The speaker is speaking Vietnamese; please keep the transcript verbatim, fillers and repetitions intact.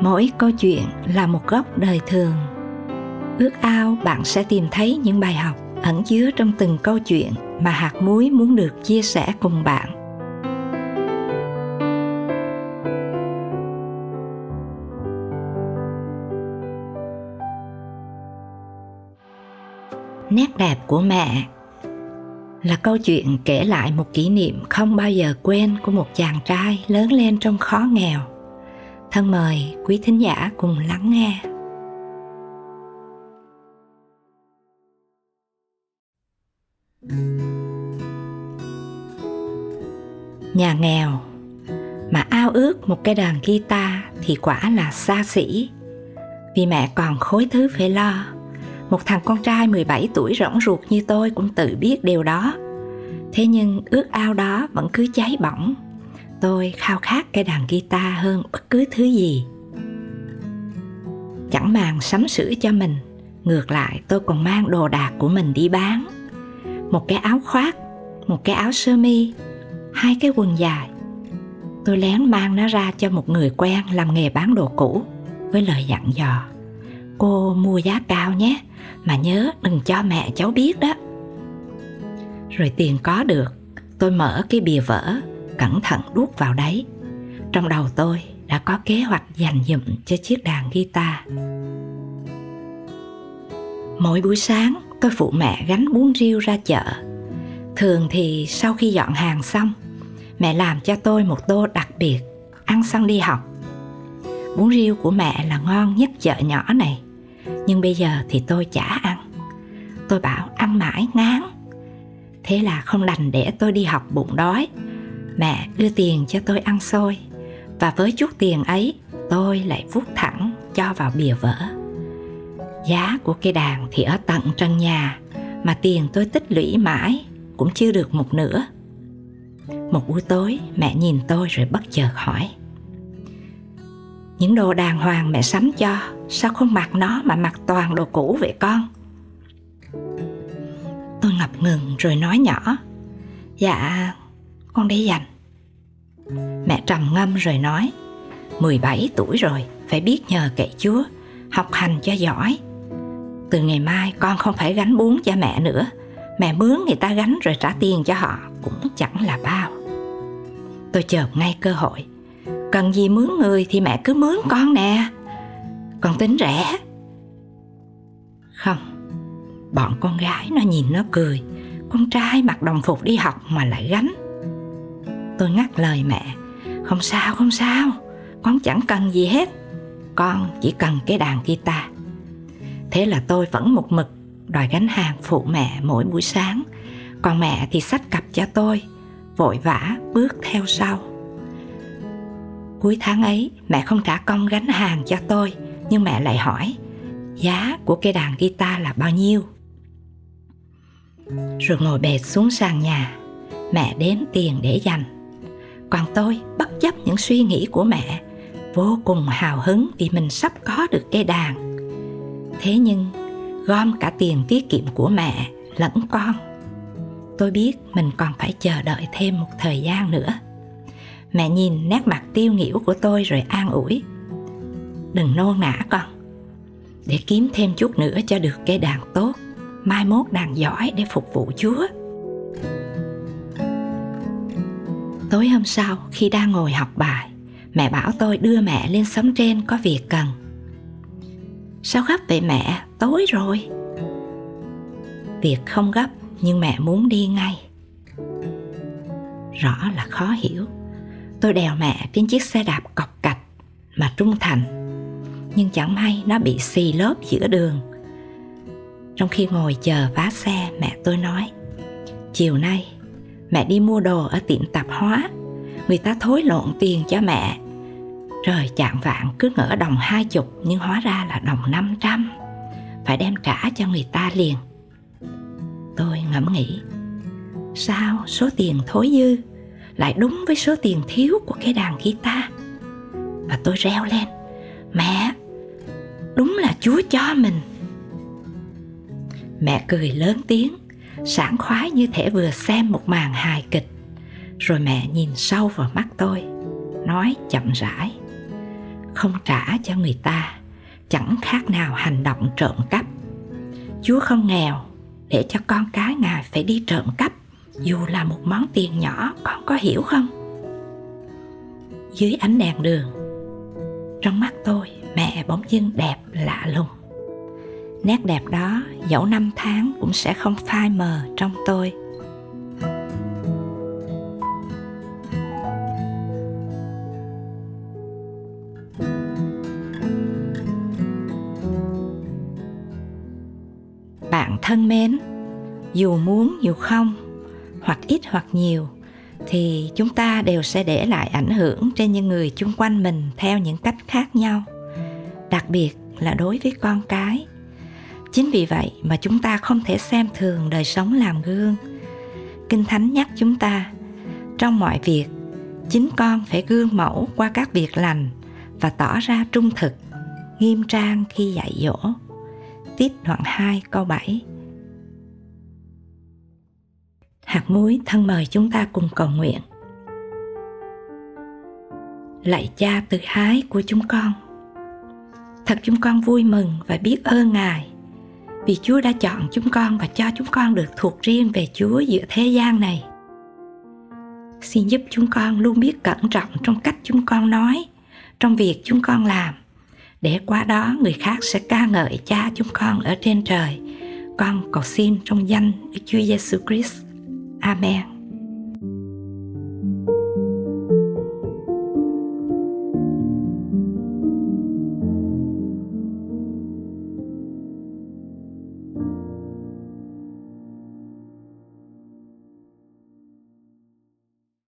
Mỗi câu chuyện là một góc đời thường. Ước ao bạn sẽ tìm thấy những bài học ẩn chứa trong từng câu chuyện mà hạt muối muốn được chia sẻ cùng bạn. Nét đẹp của mẹ là câu chuyện kể lại một kỷ niệm không bao giờ quên của một chàng trai lớn lên trong khó nghèo. Thân mời quý thính giả cùng lắng nghe. Nhà nghèo mà ao ước một cái đàn guitar thì quả là xa xỉ, vì mẹ còn khối thứ phải lo. Một thằng con trai mười bảy tuổi rỗng ruột như tôi cũng tự biết điều đó. Thế nhưng ước ao đó vẫn cứ cháy bỏng. Tôi khao khát cái đàn guitar hơn bất cứ thứ gì. Chẳng màng sắm sửa cho mình, ngược lại tôi còn mang đồ đạc của mình đi bán. Một cái áo khoác, một cái áo sơ mi, hai cái quần dài. Tôi lén mang nó ra cho một người quen làm nghề bán đồ cũ với lời dặn dò: cô mua giá cao nhé, mà nhớ đừng cho mẹ cháu biết đó. Rồi tiền có được, tôi mở cái bìa vỡ, cẩn thận đút vào đấy. Trong đầu tôi đã có kế hoạch dành dụm cho chiếc đàn guitar. Mỗi buổi sáng tôi phụ mẹ gánh buôn riêu ra chợ. Thường thì sau khi dọn hàng xong, mẹ làm cho tôi một tô đặc biệt, ăn xong đi học. Bún riêu của mẹ là ngon nhất chợ nhỏ này, nhưng bây giờ thì tôi chả ăn. Tôi bảo ăn mãi ngán. Thế là không đành để tôi đi học bụng đói, mẹ đưa tiền cho tôi ăn xôi. Và với chút tiền ấy, tôi lại vuốt thẳng cho vào bìa vỡ. Giá của cây đàn thì ở tận trần nhà, mà tiền tôi tích lũy mãi cũng chưa được một nửa. Một buổi tối, mẹ nhìn tôi rồi bất chợt hỏi: những đồ đàng hoàng mẹ sắm cho, sao không mặc nó mà mặc toàn đồ cũ vậy con? Tôi ngập ngừng rồi nói nhỏ: dạ, con để dành. Mẹ trầm ngâm rồi nói: mười bảy tuổi rồi, phải biết nhờ cậy Chúa, học hành cho giỏi. Từ ngày mai con không phải gánh bún cho mẹ nữa, mẹ mướn người ta gánh rồi trả tiền cho họ cũng chẳng là bao. Tôi chợp ngay cơ hội: cần gì mướn người thì mẹ cứ mướn con nè, con tính rẻ. Không, bọn con gái nó nhìn nó cười, con trai mặc đồng phục đi học mà lại gánh. Tôi ngắt lời mẹ: không sao, không sao, con chẳng cần gì hết, con chỉ cần cái đàn guitar. Thế là tôi vẫn một mực đòi gánh hàng phụ mẹ mỗi buổi sáng, còn mẹ thì xách cặp cho tôi, vội vã bước theo sau. Cuối tháng ấy, mẹ không trả công gánh hàng cho tôi, nhưng mẹ lại hỏi giá của cây đàn guitar là bao nhiêu. Rồi ngồi bệt xuống sàn nhà, mẹ đếm tiền để dành. Còn tôi bất chấp những suy nghĩ của mẹ, vô cùng hào hứng vì mình sắp có được cây đàn. Thế nhưng, gom cả tiền tiết kiệm của mẹ lẫn con, tôi biết mình còn phải chờ đợi thêm một thời gian nữa. Mẹ nhìn nét mặt tiêu nghỉu của tôi rồi an ủi: đừng nôn nã con, để kiếm thêm chút nữa cho được cây đàn tốt, mai mốt đàn giỏi để phục vụ Chúa. Tối hôm sau, khi đang ngồi học bài, mẹ bảo tôi đưa mẹ lên xóm trên có việc cần. Sao gấp vậy mẹ, tối rồi. Việc không gấp nhưng mẹ muốn đi ngay. Rõ là khó hiểu. Tôi đèo mẹ trên chiếc xe đạp cọc cạch mà trung thành, nhưng chẳng may nó bị xì lốp giữa đường. Trong khi ngồi chờ vá xe, mẹ tôi nói: chiều nay mẹ đi mua đồ ở tiệm tạp hóa, người ta thối lộn tiền cho mẹ. Rồi chạng vạng cứ ngỡ đồng hai chục nhưng hóa ra là đồng năm trăm, phải đem trả cho người ta liền. Tôi ngẫm nghĩ: sao số tiền thối dư lại đúng với số tiền thiếu của cái đàn guitar? Và tôi reo lên: mẹ, đúng là Chúa cho mình. Mẹ cười lớn tiếng, sảng khoái như thể vừa xem một màn hài kịch. Rồi mẹ nhìn sâu vào mắt tôi, nói chậm rãi: không trả cho người ta chẳng khác nào hành động trộm cắp. Chúa không nghèo để cho con cái Ngài phải đi trộm cắp, dù là một món tiền nhỏ, con có hiểu không? Dưới ánh đèn đường, trong mắt tôi, mẹ bỗng dưng đẹp lạ lùng. Nét đẹp đó dẫu năm tháng cũng sẽ không phai mờ trong tôi. Bạn thân mến, dù muốn dù không, hoặc ít hoặc nhiều, thì chúng ta đều sẽ để lại ảnh hưởng trên những người chung quanh mình theo những cách khác nhau, đặc biệt là đối với con cái. Chính vì vậy mà chúng ta không thể xem thường đời sống làm gương. Kinh Thánh nhắc chúng ta, trong mọi việc, chính con phải gương mẫu qua các việc lành và tỏ ra trung thực, nghiêm trang khi dạy dỗ. Tiếp đoạn hai câu bảy. Hạt muối thân mời chúng ta cùng cầu nguyện. Lạy Cha từ ái của chúng con, thật chúng con vui mừng và biết ơn Ngài vì Chúa đã chọn chúng con và cho chúng con được thuộc riêng về Chúa giữa thế gian này. Xin giúp chúng con luôn biết cẩn trọng trong cách chúng con nói, trong việc chúng con làm, để qua đó người khác sẽ ca ngợi Cha chúng con ở trên trời. Con cầu xin trong danh Đức Chúa Giêsu Christ. Amen.